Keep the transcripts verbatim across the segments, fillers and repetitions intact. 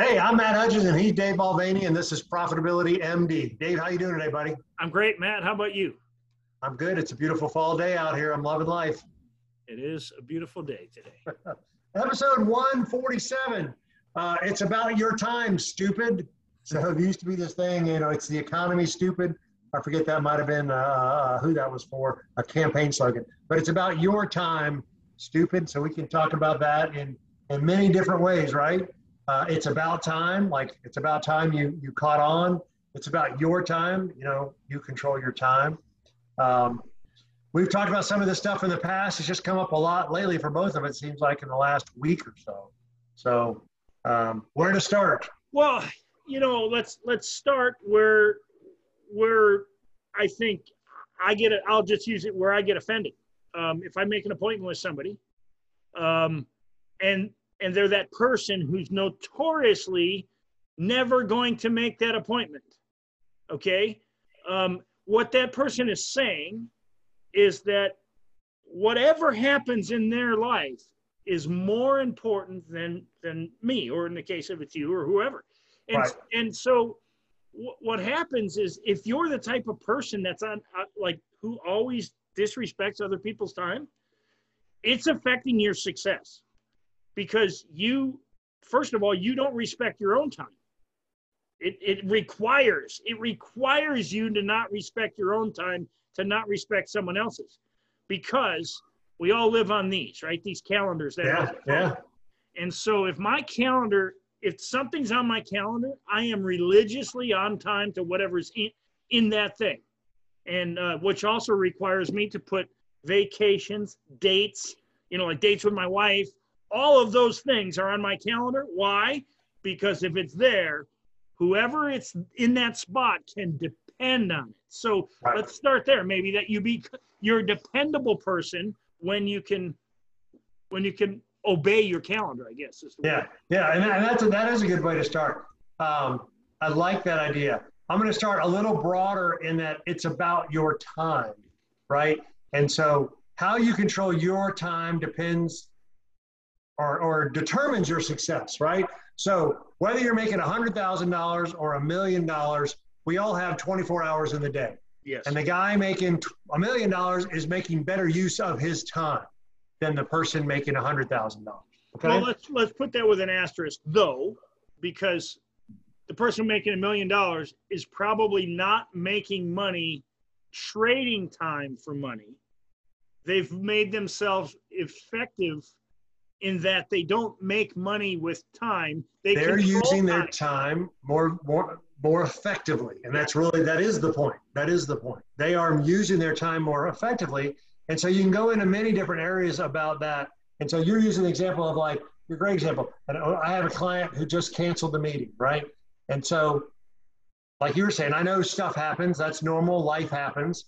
Hey, I'm Matt Hudgens, and he's Dave Balvaney, and this is Profitability M D. Dave, how you doing today, buddy? I'm great, Matt. How about you? I'm good. It's a beautiful fall day out here. I'm loving life. It is a beautiful day today. Episode one forty-seven. Uh, it's about your time, stupid. So it used to be this thing, you know, it's the economy, stupid. I forget that might have been uh, who that was for, a campaign slogan. But it's about your time, stupid. So we can talk about that in, in many different ways, right? Uh, it's about time, like it's about time you, you caught on. It's about your time, you know, you control your time. Um, we've talked about some of this stuff in the past. It's just come up a lot lately for both of it, seems like in the last week or so. So um, where to start? Well, you know, let's let's start where, where I think I get it. I'll just use it where I get offended. Um, if I make an appointment with somebody um, and and they're that person who's notoriously never going to make that appointment, okay? Um, what that person is saying is that whatever happens in their life is more important than, than me, or in the case of it's you or whoever. And, right. and so w what happens is if you're the type of person that's on, uh, like who always disrespects other people's time, it's affecting your success. Because you, first of all, you don't respect your own time. It, it requires, it requires you to not respect your own time, to not respect someone else's. Because we all live on these, right? These calendars. That yeah, yeah. And so if my calendar, if something's on my calendar, I am religiously on time to whatever's in, in that thing. And uh, which also requires me to put vacations, dates, you know, like dates with my wife. All of those things are on my calendar. Why? Because if it's there, whoever it's in that spot can depend on it. So right. Let's start there. Maybe that you be you're a dependable person when you can when you can obey your calendar, I guess. Is the yeah, way. yeah, and, and that's a, that is a good way to start. Um, I like that idea. I'm going to start a little broader in that it's about your time, right? And so how you control your time depends. Or, or determines your success, right? So whether you're making one hundred thousand dollars or a million dollars, we all have twenty-four hours in the day. Yes. And the guy making a million dollars is making better use of his time than the person making one hundred thousand dollars. Okay? Well, let's, let's put that with an asterisk, though, because the person making a million dollars is probably not making money trading time for money. They've made themselves effective in that they don't make money with time. They They're using time. their time more, more, more effectively. And that's really, that is the point. That is the point. They are using their time more effectively. And so you can go into many different areas about that. And so you're using the example of like, your great example. And I have a client who just canceled the meeting, right? And so like you were saying, I know stuff happens. That's normal, life happens.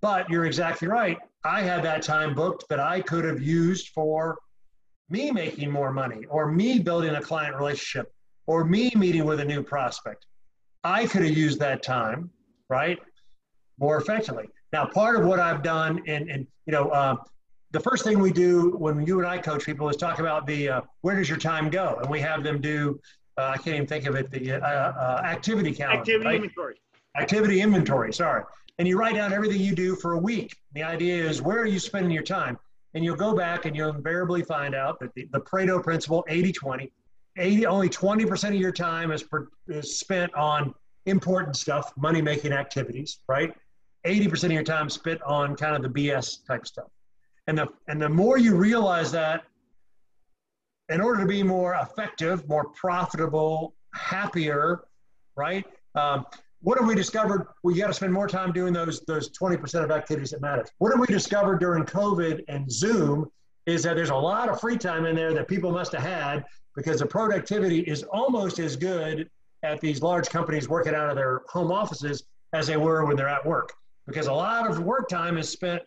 But you're exactly right. I had that time booked that I could have used for me making more money, or me building a client relationship, or me meeting with a new prospect. I could have used that time, right, more effectively. Now, part of what I've done, and, and you know, uh, the first thing we do when you and I coach people is talk about the, uh, where does your time go? And we have them do, uh, I can't even think of it, the uh, uh, activity calendar. Activity right? inventory. Activity inventory, sorry. And you write down everything you do for a week. The idea is, where are you spending your time? And you'll go back and you'll invariably find out that the, the Pareto principle, eighty twenty, eighty, only twenty percent of your time is, per, is spent on important stuff, money-making activities, right? eighty percent of your time spent on kind of the B S type stuff. And the, and the more you realize that, in order to be more effective, more profitable, happier, right? Um, What have we discovered? We got to spend more time doing those those twenty percent of activities that matter. What have we discovered during COVID and Zoom is that there's a lot of free time in there that people must have had, because the productivity is almost as good at these large companies working out of their home offices as they were when they're at work. Because a lot of work time is spent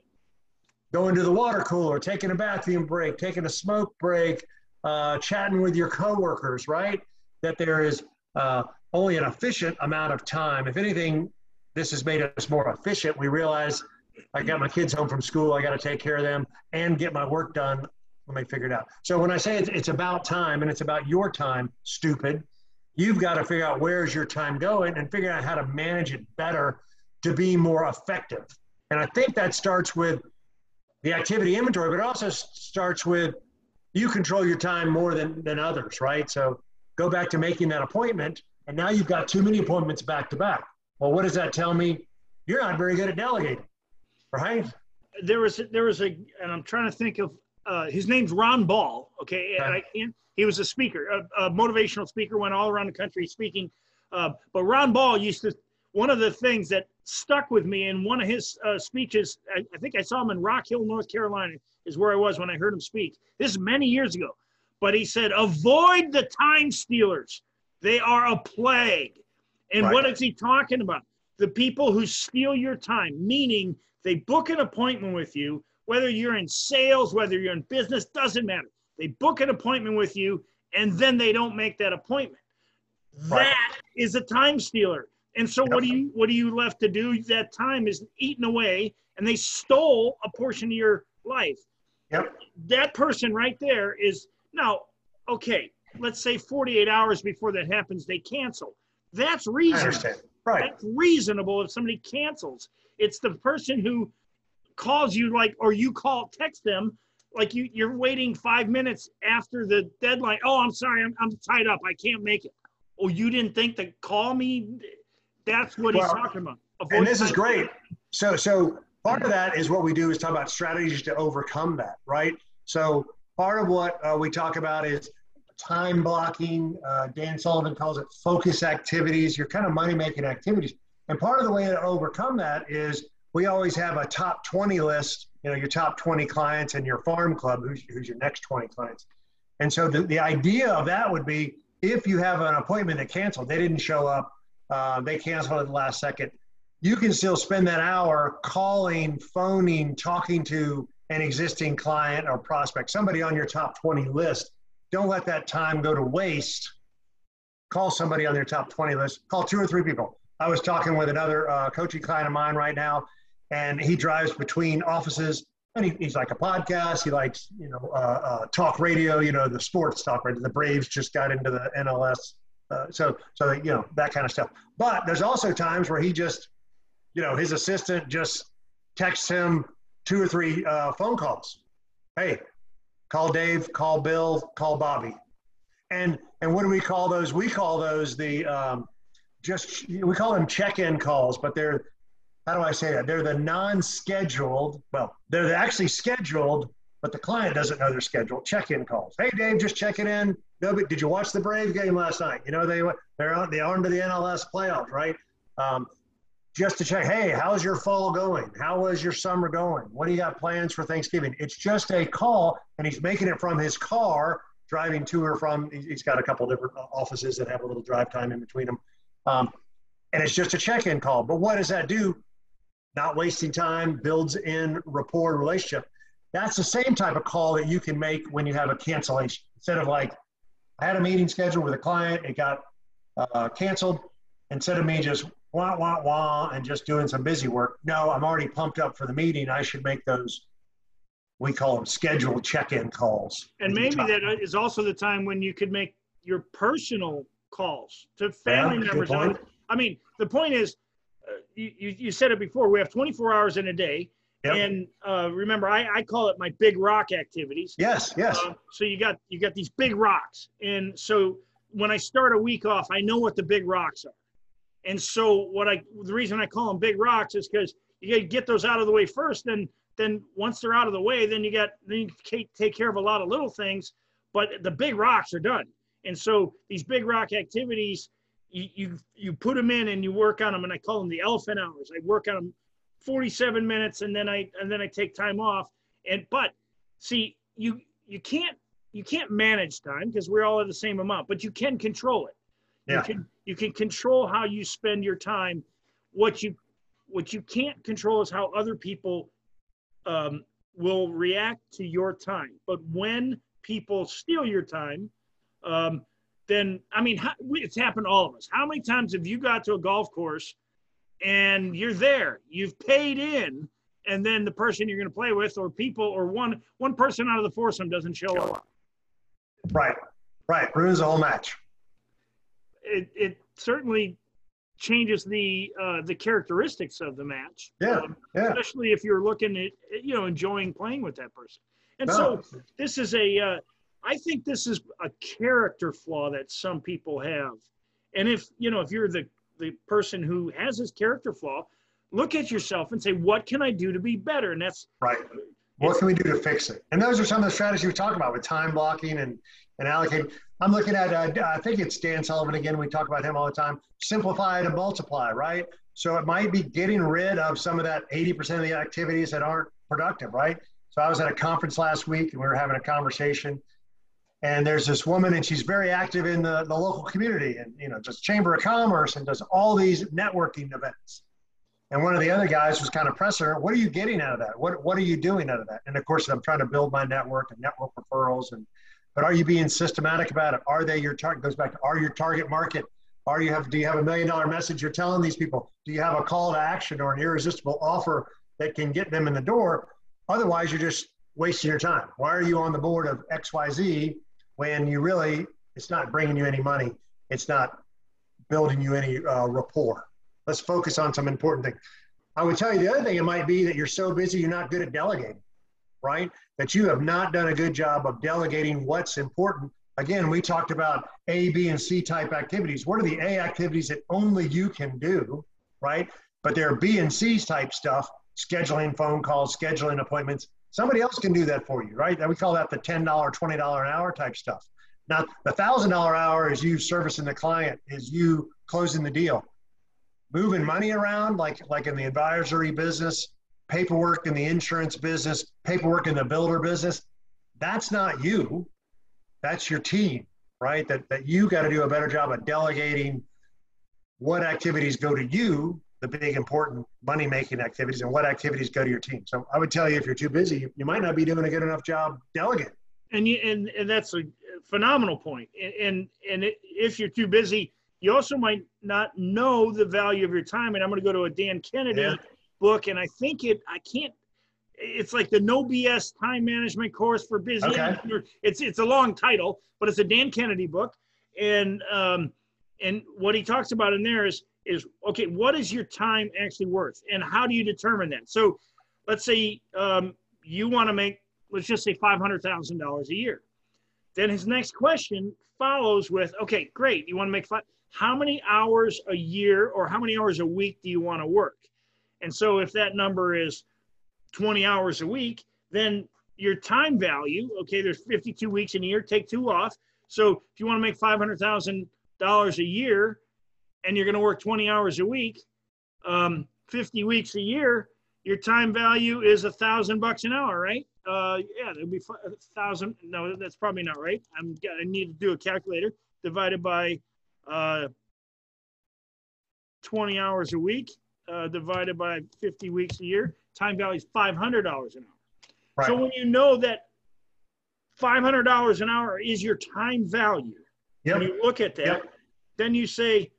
going to the water cooler, taking a bathroom break, taking a smoke break, uh, chatting with your coworkers, right? That there is... Uh, only an efficient amount of time. If anything, this has made us more efficient. We realize I got my kids home from school, I got to take care of them and get my work done when they figure it out. So when I say it's, it's about time and it's about your time, stupid, You've got to figure out where's your time going and figure out how to manage it better to be more effective. And I think that starts with the activity inventory, but it also starts with you control your time more than, than others, right? So go back to making that appointment, and now you've got too many appointments back to back. Well, what does that tell me? You're not very good at delegating, right? There was, there was a, and I'm trying to think of, uh, his name's Ron Ball, okay? And I can't, he was a speaker, a, a motivational speaker, went all around the country speaking. Uh, but Ron Ball used to, one of the things that stuck with me in one of his uh, speeches, I, I think I saw him in Rock Hill, North Carolina, is where I was when I heard him speak. This is many years ago. But he said, avoid the time stealers. They are a plague. And right. What is he talking about? The people who steal your time, meaning they book an appointment with you, whether you're in sales, whether you're in business, doesn't matter. They book an appointment with you, and then they don't make that appointment. Right. That is a time stealer. And so yep. what do you what are you left to do? That time is eaten away, and they stole a portion of your life. Yep. That person right there is, now, okay, let's say forty-eight hours before that happens, they cancel. That's reasonable. Right. That's reasonable if somebody cancels. It's the person who calls you, like, or you call, text them, like you, you're waiting five minutes after the deadline. Oh, I'm sorry, I'm, I'm tied up. I can't make it. Oh, you didn't think to call me? That's what well, he's talking about. Avoid and this is great. So, so part of that is what we do is talk about strategies to overcome that, right? So part of what uh, we talk about is time blocking. Uh, Dan Sullivan calls it focus activities, your kind of money-making activities. And part of the way to overcome that is we always have a top twenty list, you know, your top twenty clients and your farm club, who's, who's your next twenty clients. And so the, the idea of that would be if you have an appointment that canceled, they didn't show up, uh, they canceled at the last second, you can still spend that hour calling, phoning, talking to an existing client or prospect, somebody on your top twenty list. Don't let that time go to waste. Call somebody on their top twenty list. Call two or three people. I was talking with another uh, coaching client of mine right now, and he drives between offices, and he, he's like a podcast. He likes, you know, uh, uh, talk radio, you know, the sports talk radio. The Braves just got into the N L S. Uh, so, so you know, that kind of stuff. But there's also times where he just, you know, his assistant just texts him two or three uh, phone calls. Hey, call Dave, call Bill, call Bobby. And and what do we call those? We call those the, um, just, we call them check-in calls, but they're, how do I say that? They're the non-scheduled, well, they're actually scheduled, but the client doesn't know they're scheduled, check-in calls. Hey, Dave, just checking in. No, but did you watch the Brave game last night? You know, they, they're on, they're on to the N L S playoffs, right? Um, just to check, hey, how's your fall going? How was your summer going? What do you got plans for Thanksgiving? It's just a call, and he's making it from his car, driving to or from, he's got a couple different offices that have a little drive time in between them. Um, and it's just a check-in call. But what does that do? Not wasting time, builds in rapport, relationship. That's the same type of call that you can make when you have a cancellation. Instead of like, I had a meeting scheduled with a client, it got uh, canceled. Instead of me just wah, wah, wah, and just doing some busy work. No, I'm already pumped up for the meeting. I should make those, we call them scheduled check-in calls. And maybe that is also the time when you could make your personal calls to family yeah, members. On, I mean, the point is, uh, you, you, you said it before, we have twenty-four hours in a day. Yep. And uh, remember, I, I call it my big rock activities. Yes, yes. Uh, so you got, you got these big rocks. And so when I start a week off, I know what the big rocks are. And so what I, the reason I call them big rocks is because you got to get those out of the way first. And then once they're out of the way, then you got, then you can take care of a lot of little things, but the big rocks are done. And so these big rock activities, you, you, you put them in and you work on them. And I call them the elephant hours. I work on them forty-seven minutes and then I, and then I take time off. And, but see, you, you can't, you can't manage time because we're all at the same amount, but you can control it. Yeah. You can, you can control how you spend your time. What you, what you can't control is how other people um, will react to your time. But when people steal your time, um, then, I mean, how, it's happened to all of us. How many times have you got to a golf course and you're there, you've paid in, and then the person you're going to play with or people or one, one person out of the foursome doesn't show up. Right, right. Ruins the whole match. it, it certainly changes the uh, the characteristics of the match. Yeah, um, yeah. Especially if you're looking at, you know, enjoying playing with that person. And no. so this is a, uh, I think this is a character flaw that some people have. And if, you know, if you're the, the person who has this character flaw, look at yourself and say, what can I do to be better? And that's right. What can we do to fix it? And those are some of the strategies we talked about with time blocking and, and allocating. I'm looking at, uh, I think it's Dan Sullivan again. We talk about him all the time. Simplify to multiply, right? So it might be getting rid of some of that eighty percent of the activities that aren't productive, right? So I was at a conference last week and we were having a conversation, and there's this woman and she's very active in the, the local community and, you know, just Chamber of Commerce and does all these networking events. And one of the other guys was kind of pressing her, what are you getting out of that? What what are you doing out of that? And of course, I'm trying to build my network and network referrals. And but are you being systematic about it? Are they your target? Goes back to, are your target market? Are you have do you have a million dollar message you're telling these people? Do you have a call to action or an irresistible offer that can get them in the door? Otherwise, you're just wasting your time. Why are you on the board of X Y Z when you really, it's not bringing you any money? It's not building you any uh, rapport. Let's focus on some important things. I would tell you the other thing, it might be that you're so busy, you're not good at delegating, right? That you have not done a good job of delegating what's important. Again, we talked about A, B, and C type activities. What are the A activities that only you can do, right? But there are B and C type stuff, scheduling phone calls, scheduling appointments. Somebody else can do that for you, right? We call that the ten, twenty dollar an hour type stuff. Now, the one thousand dollar an hour is you servicing the client, is you closing the deal. Moving money around, like like in the advisory business, paperwork in the insurance business, paperwork in the builder business, that's not you. That's your team, right? That, that you got to do a better job of delegating what activities go to you, the big important money-making activities, and what activities go to your team. So I would tell you, if you're too busy, you, you might not be doing a good enough job delegating. And you, and, and that's a phenomenal point. And, and, and it, if you're too busy, you also might not know the value of your time. And I'm going to go to a Dan Kennedy yeah. book, and I think it, I can't, it's like the No B S Time Management Course for Busy. Okay. It's it's a long title, but it's a Dan Kennedy book. And um, and what he talks about in there is, is, okay, what is your time actually worth? And how do you determine that? So let's say um, you want to make, let's just say five hundred thousand dollars a year. Then his next question follows with, okay, great, you want to make five, how many hours a year or how many hours a week do you want to work? And so if that number is twenty hours a week, then your time value, okay, there's fifty-two weeks in a year, take two off. So if you want to make five hundred thousand dollars a year and you're going to work twenty hours a week, um, fifty weeks a year, your time value is a thousand bucks an hour, right? Uh, yeah, that'd be a thousand. No, that's probably not right. I'm, I need to do a calculator divided by uh, twenty hours a week, uh, divided by fifty weeks a year. Time value is five hundred dollars an hour. Right. So when you know that five hundred dollars an hour is your time value, yep. when you look at that, yep. then you say,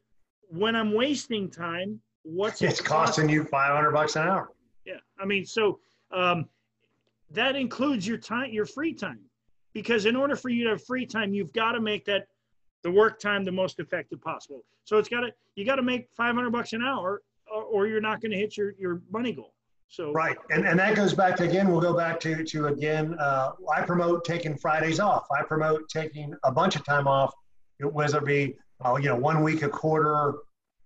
when I'm wasting time, what's it's it costing, costing you five hundred bucks an hour? Yeah, I mean, so. Um, That includes your time, your free time, because in order for you to have free time, you've got to make that the work time the most effective possible. So it's got to, you got to make five hundred bucks an hour, or, or you're not going to hit your, your money goal. So right, and and that goes back to, again, we'll go back to to again. Uh, I promote taking Fridays off. I promote taking a bunch of time off, whether it be uh, you know one week, a quarter,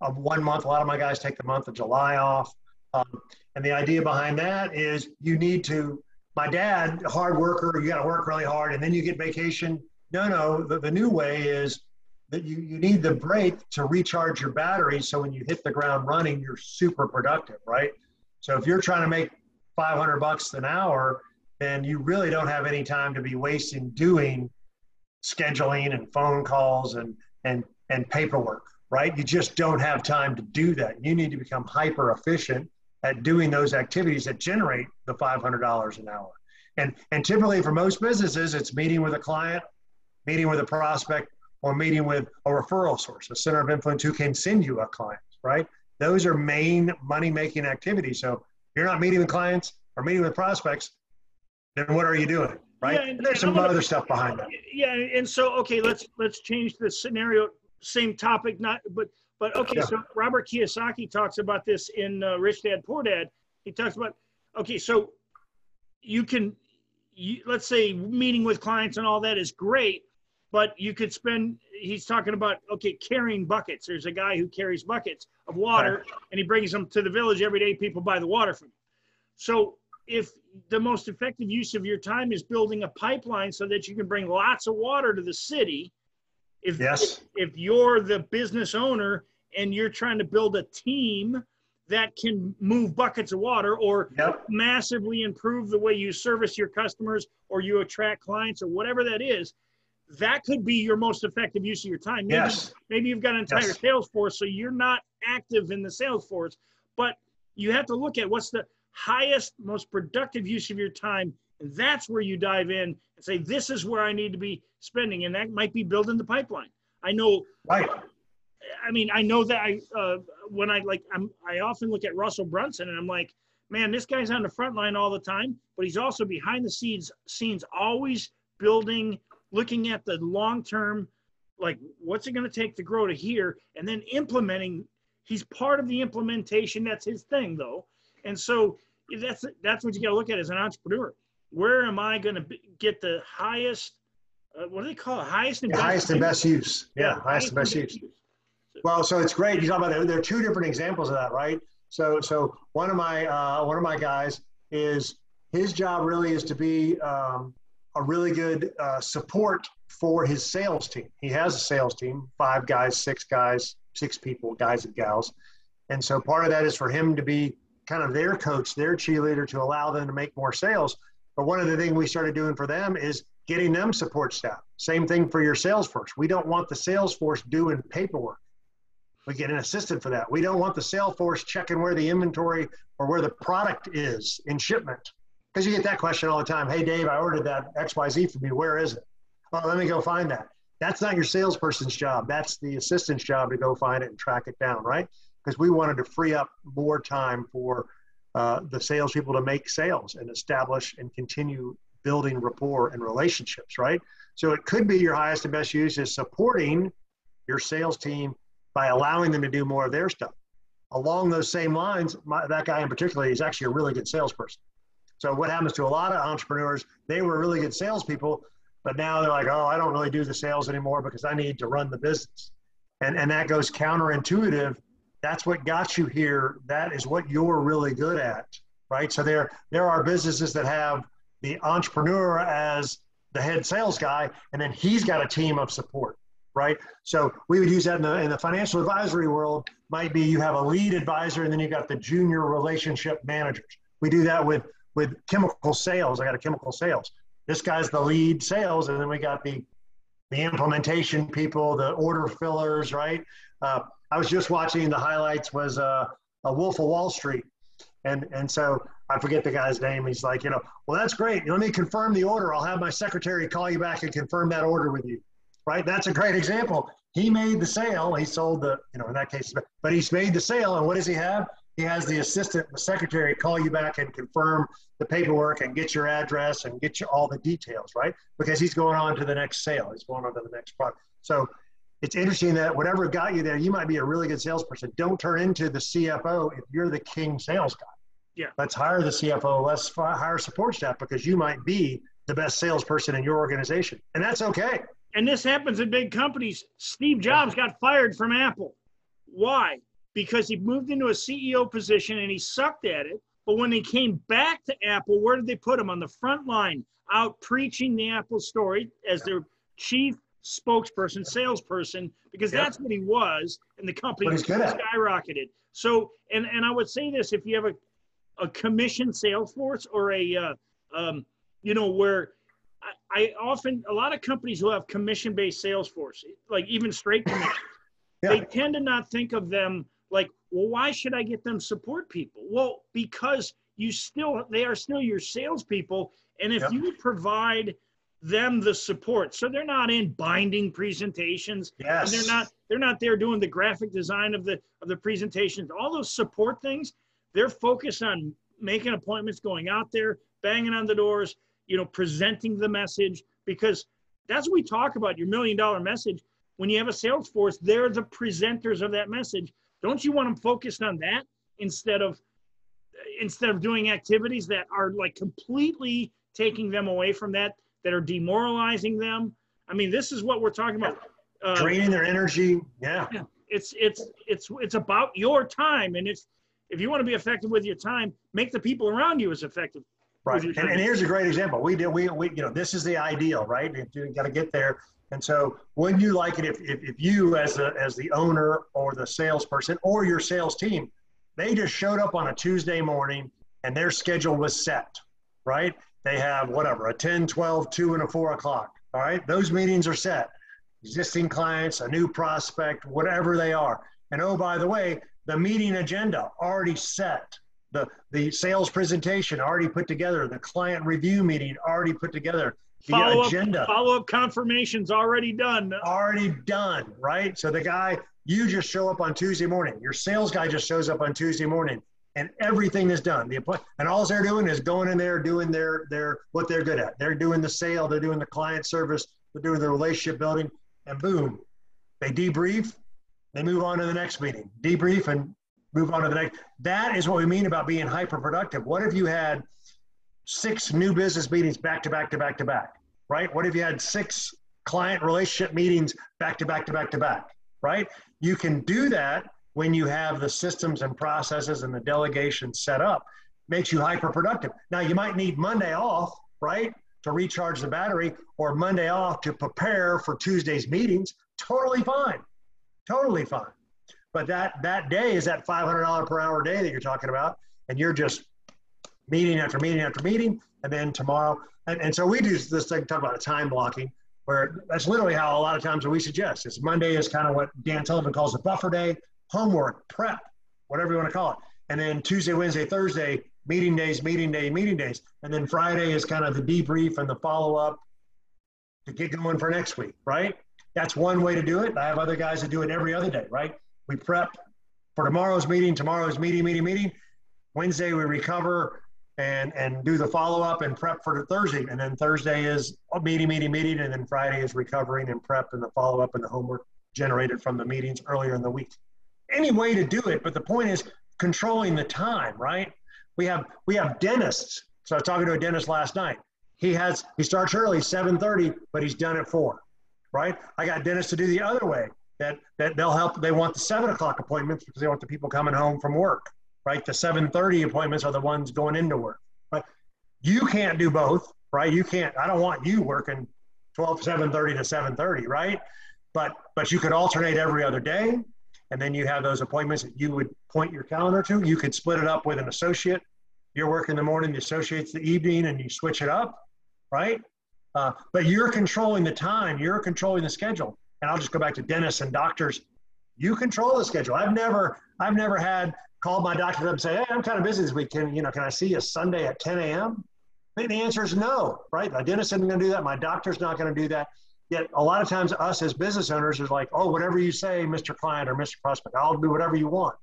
of one month. A lot of my guys take the month of July off, um, and the idea behind that is you need to. My dad, hard worker, you got to work really hard and then you get vacation. No, no, the, the new way is that you, you need the break to recharge your battery, so when you hit the ground running, you're super productive, right? So if you're trying to make five hundred bucks an hour, then you really don't have any time to be wasting doing scheduling and phone calls and, and, and paperwork, right? You just don't have time to do that. You need to become hyper efficient at doing those activities that generate the five hundred dollars an hour. And, and typically for most businesses, it's meeting with a client, meeting with a prospect, or meeting with a referral source, a center of influence who can send you a client, right? Those are main money-making activities. So you're not meeting with clients or meeting with prospects, then what are you doing, right? Yeah, and, and there's and some gonna, other stuff behind that. Yeah, and so, okay, let's let's change the scenario same topic, not but but okay. Yeah. So Robert Kiyosaki talks about this in uh, Rich Dad Poor Dad. He talks about okay, so you can you, let's say meeting with clients and all that is great, but you could spend. He's talking about okay, carrying buckets. There's a guy who carries buckets of water, right. and he brings them to the village every day. People buy the water from him. So if the most effective use of your time is building a pipeline so that you can bring lots of water to the city, if, yes. if, if you're the business owner and you're trying to build a team that can move buckets of water or yep. massively improve the way you service your customers or you attract clients or whatever that is, that could be your most effective use of your time. Maybe, yes. maybe you've got an entire yes. sales force, so you're not active in the sales force, but you have to look at what's the highest, most productive use of your time. And that's where you dive in and say, this is where I need to be spending. And that might be building the pipeline. I know, right. I mean, I know that I, uh, when I like, I'm, I often look at Russell Brunson and I'm like, man, this guy's on the front line all the time, but he's also behind the scenes, scenes always building, looking at the long-term, like what's it going to take to grow to here? And then implementing, he's part of the implementation. That's his thing though. And so that's, that's what you got to look at as an entrepreneur. Where am I going to get the highest, uh, what do they call it? Highest and, yeah, best, highest and best use. Yeah, yeah highest and best use. use. Well, so it's great. You talk about it. There are two different examples of that, right? So, so one of my, uh, one of my guys is, his job really is to be um, a really good uh, support for his sales team. He has a sales team, five guys, six guys, six people, guys and gals. And so part of that is for him to be kind of their coach, their cheerleader to allow them to make more sales. But one of the things we started doing for them is getting them support staff. Same thing for your sales force. We don't want the sales force doing paperwork. We get an assistant for that. We don't want the sales force checking where the inventory or where the product is in shipment. Because you get that question all the time. Hey, Dave, I ordered that X Y Z from you. Where is it? Well, let me go find that. That's not your salesperson's job. That's the assistant's job to go find it and track it down, right? Because we wanted to free up more time for uh, the salespeople to make sales and establish and continue building rapport and relationships, right? So it could be your highest and best use is supporting your sales team by allowing them to do more of their stuff. Along those same lines, my, that guy in particular is actually a really good salesperson. So what happens to a lot of entrepreneurs, they were really good salespeople, but now they're like, oh, I don't really do the sales anymore because I need to run the business. And, and that goes counterintuitive. That's what got you here. That is what you're really good at, right? So there, there are businesses that have the entrepreneur as the head sales guy, and then he's got a team of support, right? So we would use that in the, in the financial advisory world, might be you have a lead advisor, and then you've got the junior relationship managers. We do that with, with chemical sales. I got a chemical sales. This guy's the lead sales, and then we got the, the implementation people, the order fillers, right? Uh, I was just watching the highlights was uh, a Wolf of Wall Street. And and so I forget the guy's name. He's like, you know, well, that's great. Let me confirm the order. I'll have my secretary call you back and confirm that order with you, right? That's a great example. He made the sale. He sold the, you know, in that case, but he's made the sale. And what does he have? He has the assistant, the secretary call you back and confirm the paperwork and get your address and get you all the details, right? Because he's going on to the next sale. He's going on to the next product. So it's interesting that whatever got you there, you might be a really good salesperson. Don't turn into the C F O if you're the king sales guy. Yeah. Let's hire the C F O. Let's hire support staff because you might be the best salesperson in your organization. And that's okay. And this happens in big companies. Steve Jobs got fired from Apple. Why? Because he moved into a C E O position and he sucked at it. But when they came back to Apple, where did they put him? On the front line, out preaching the Apple story as yeah. their chief spokesperson, salesperson, because yep. that's what he was, and the company skyrocketed. So, and and I would say this: if you have a a commission sales force or a, uh, um, you know, where I, I often a lot of companies will have commission-based sales force, like even straight commissions. yeah. They tend to not think of them like, well, why should I get them support people? Well, because you still they are still your salespeople, and if yep. you provide them the support. So they're not in binding presentations. Yes. And they're not, they're not there doing the graphic design of the, of the presentations, all those support things. They're focused on making appointments, going out there, banging on the doors, you know, presenting the message, because that's what we talk about, your million dollar message. when you have a sales force, they're the presenters of that message. Don't you want them focused on that instead of instead of doing activities that are like completely taking them away from that, that are demoralizing them? I mean, this is what we're talking about. Uh, Draining their energy. Yeah. yeah. It's, it's, it's, it's about your time. And if, if you want to be effective with your time, make the people around you as effective. Right. And, and here's a great example. We do, we, we, you know, this is the ideal, right? You got to get there. And so wouldn't you like it if, if, if you as the, as the owner or the salesperson or your sales team, they just showed up on a Tuesday morning and their schedule was set, right? They have whatever, a ten, twelve, two and a four o'clock. All right. Those meetings are set. Existing clients, a new prospect, whatever they are. And oh, by the way, the meeting agenda already set, the, the sales presentation already put together, the client review meeting already put together, the follow agenda. Up, follow up confirmations already done. Already done, right? So the guy, you just show up on Tuesday morning. Your sales guy just shows up on Tuesday morning and everything is done. The appointment, and all they're doing is going in there, doing their, their, what they're good at. They're doing the sale, they're doing the client service, they're doing the relationship building. And boom, they debrief, they move on to the next meeting, debrief and move on to the next. That is what we mean about being hyper-productive. What if you had six new business meetings back to back to back to back, right? What if you had six client relationship meetings back to back to back to back, right? You can do that when you have the systems and processes and the delegation set up. Makes you hyper-productive. Now, you might need Monday off, right? To recharge the battery, or Monday off to prepare for Tuesday's meetings. Totally fine, totally fine. But that, that day is that five hundred dollars per hour day that you're talking about, and you're just meeting after meeting after meeting, and then tomorrow. And, and so we do this thing, talk about a time blocking, where that's literally how a lot of times what we suggest is Monday is kind of what Dan Sullivan calls the buffer day, homework, prep, whatever you want to call it. And then Tuesday, Wednesday, Thursday, meeting days, meeting day, meeting days. And then Friday is kind of the debrief and the follow-up to get going for next week, right? That's one way to do it. I have other guys that do it every other day, right? We prep for tomorrow's meeting, tomorrow's meeting, meeting, meeting. Wednesday, we recover and, and do the follow-up and prep for Thursday. And then Thursday is meeting, meeting, meeting. And then Friday is recovering and prep and the follow-up and the homework generated from the meetings earlier in the week. Any way to do it, but the point is controlling the time, right? We have we have dentists. So I was talking to a dentist last night. He has he starts early, seven thirty, but he's done at four, right? I got dentists to do the other way. That that they'll help. They want the seven o'clock appointments because they want the people coming home from work, right? The seven thirty appointments are the ones going into work. But you can't do both, right? You can't. I don't want you working twelve seven thirty to seven thirty, right? But but you could alternate every other day. And then you have those appointments that you would point your calendar to. You could split it up with an associate. You're working in the morning, the associate's the evening, and you switch it up, right? Uh, but you're controlling the time. You're controlling the schedule. And I'll just go back to dentists and doctors. You control the schedule. I've never, I've never had called my doctor up and say, "Hey, I'm kind of busy this week. Can you know? Can I see you Sunday at ten a m?" I think the answer is no, right? My dentist isn't going to do that. My doctor's not going to do that. Yet a lot of times us as business owners is like, "Oh, whatever you say, Mister Client or Mister Prospect, I'll do whatever you want."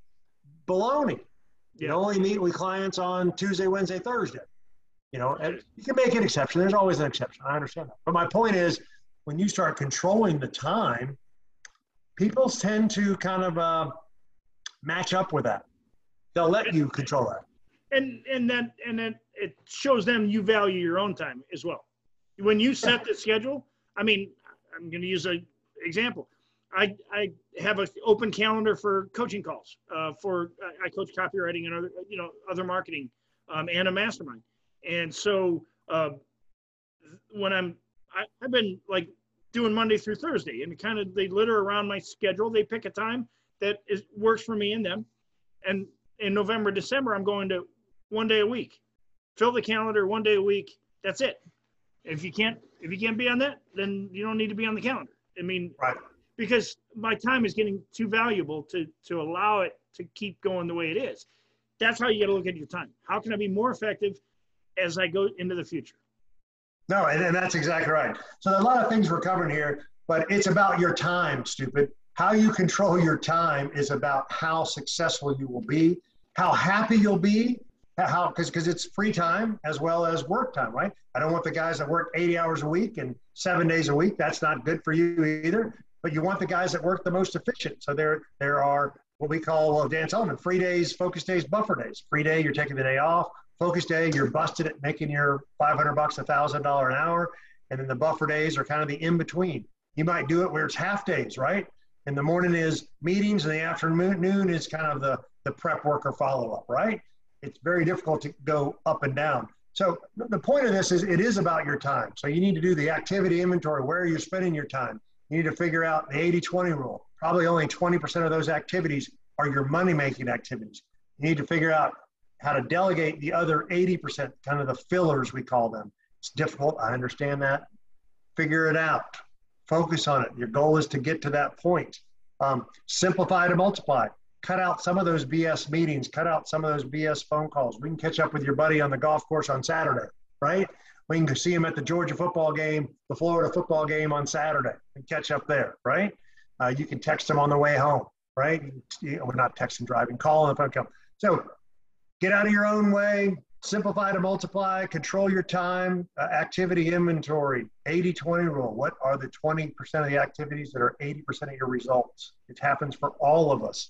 Baloney. You only meet with clients on Tuesday, Wednesday, Thursday. You know, and you can make an exception. There's always an exception. I understand that. But my point is, when you start controlling the time, people tend to kind of uh, match up with that. They'll let you control that. And and then and then it shows them you value your own time as well. When you set the schedule, I mean, I'm going to use an example. I, I have an open calendar for coaching calls. Uh, for I coach copywriting and other, you know, other marketing, um, and a mastermind. And so uh, when I'm, I, I've been like doing Monday through Thursday, and kind of they litter around my schedule. They pick a time that is works for me and them. And in November, December, I'm going to one day a week. Fill the calendar one day a week. That's it. If you can't, if you can't be on that, then you don't need to be on the calendar. I mean, right. Because my time is getting too valuable to, to allow it to keep going the way it is. That's how you got to look at your time. How can I be more effective as I go into the future? No, and, and that's exactly right. So there are a lot of things we're covering here, but it's about your time, stupid. How you control your time is about how successful you will be, how happy you'll be, How, because because it's free time as well as work time, right? I don't want the guys that work eighty hours a week and seven days a week. That's not good for you either. but you want the guys that work the most efficient. So there, there are what we call, well, Dan Sullivan, free days, focus days, buffer days. Free day, you're taking the day off. Focus day, you're busted at making your five hundred bucks, a thousand dollars an hour. And then the buffer days are kind of the in-between. You might do it where it's half days, right? And the morning is meetings and the afternoon is kind of the, the prep work or follow-up, right? It's very difficult to go up and down. So the point of this is it is about your time. So you need to do the activity inventory, where you're spending your time. You need to figure out the eighty twenty rule. Probably only twenty percent of those activities are your money-making activities. You need to figure out how to delegate the other eighty percent, kind of the fillers we call them. It's difficult, I understand that. Figure it out, focus on it. Your goal is to get to that point. Um, simplify to multiply. Cut out some of those B S meetings, cut out some of those B S phone calls. We can catch up with your buddy on the golf course on Saturday, right? We can see him at the Georgia football game, the Florida football game on Saturday and catch up there, right? Uh, you can text them on the way home, right? You know, we're not texting, driving, calling if I come. So get out of your own way, simplify to multiply, control your time, uh, activity inventory, eighty twenty rule. What are the twenty percent of the activities that are eighty percent of your results? It happens for all of us.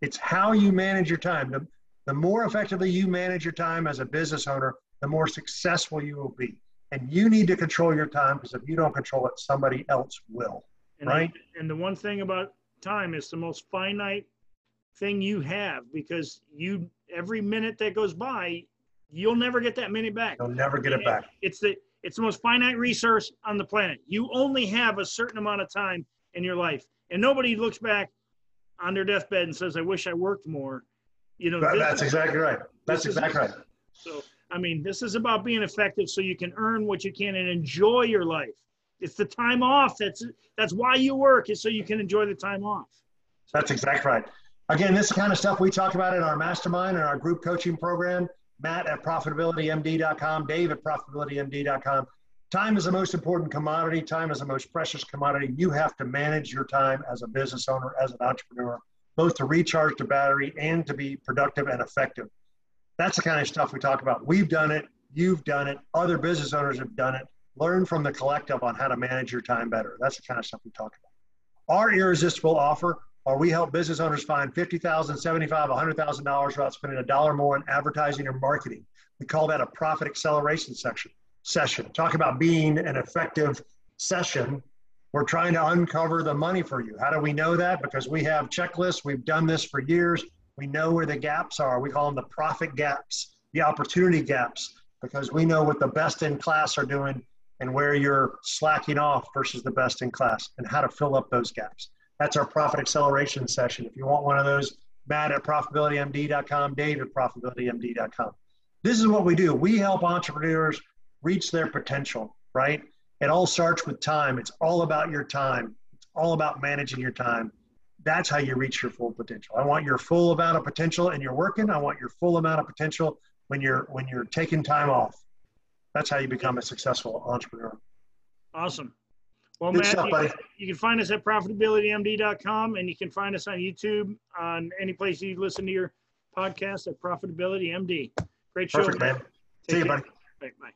It's how you manage your time. The, the more effectively you manage your time as a business owner, the more successful you will be. And you need to control your time, because if you don't control it, somebody else will. And right? The, and the one thing about time is the most finite thing you have, because you every minute that goes by, you'll never get that minute back. You'll never get it back. It's the, it's the most finite resource on the planet. You only have a certain amount of time in your life. And nobody looks back on their deathbed and says, I wish I worked more. You know, this, that's exactly right. That's exactly right. So, I mean, this is about being effective so you can earn what you can and enjoy your life. It's the time off. That's, that's why you work, is so you can enjoy the time off. So, that's exactly right. Again, this kind of stuff we talk about in our mastermind and our group coaching program. Matt at profitability M D dot com, Dave at profitability M D dot com. Time is the most important commodity. Time is the most precious commodity. You have to manage your time as a business owner, as an entrepreneur, both to recharge the battery and to be productive and effective. That's the kind of stuff we talk about. We've done it. You've done it. Other business owners have done it. Learn from the collective on how to manage your time better. That's the kind of stuff we talk about. Our irresistible offer, or we help business owners find fifty thousand dollars, seventy-five thousand dollars, one hundred thousand dollars without spending a dollar more on advertising or marketing. We call that a profit acceleration section. session. Talk about being an effective session. We're trying to uncover the money for you. How do we know that? Because we have checklists. We've done this for years. We know where the gaps are. We call them the profit gaps, the opportunity gaps, because we know what the best in class are doing and where you're slacking off versus the best in class and how to fill up those gaps. That's our profit acceleration session. If you want one of those, Matt at profitability M D dot com, Dave at profitability M D dot com. This is what we do. We help entrepreneurs reach their potential, right? It all starts with time. It's all about your time. It's all about managing your time. That's how you reach your full potential. I want your full amount of potential and you're working. I want your full amount of potential when you're when you're taking time off. That's how you become a successful entrepreneur. Awesome. Well, Good Matt, stuff, you, you can find us at profitability M D dot com, and you can find us on YouTube, on any place you listen to your podcast at Profitability M D. Great show. Perfect, man. See you, buddy. Bye. Bye.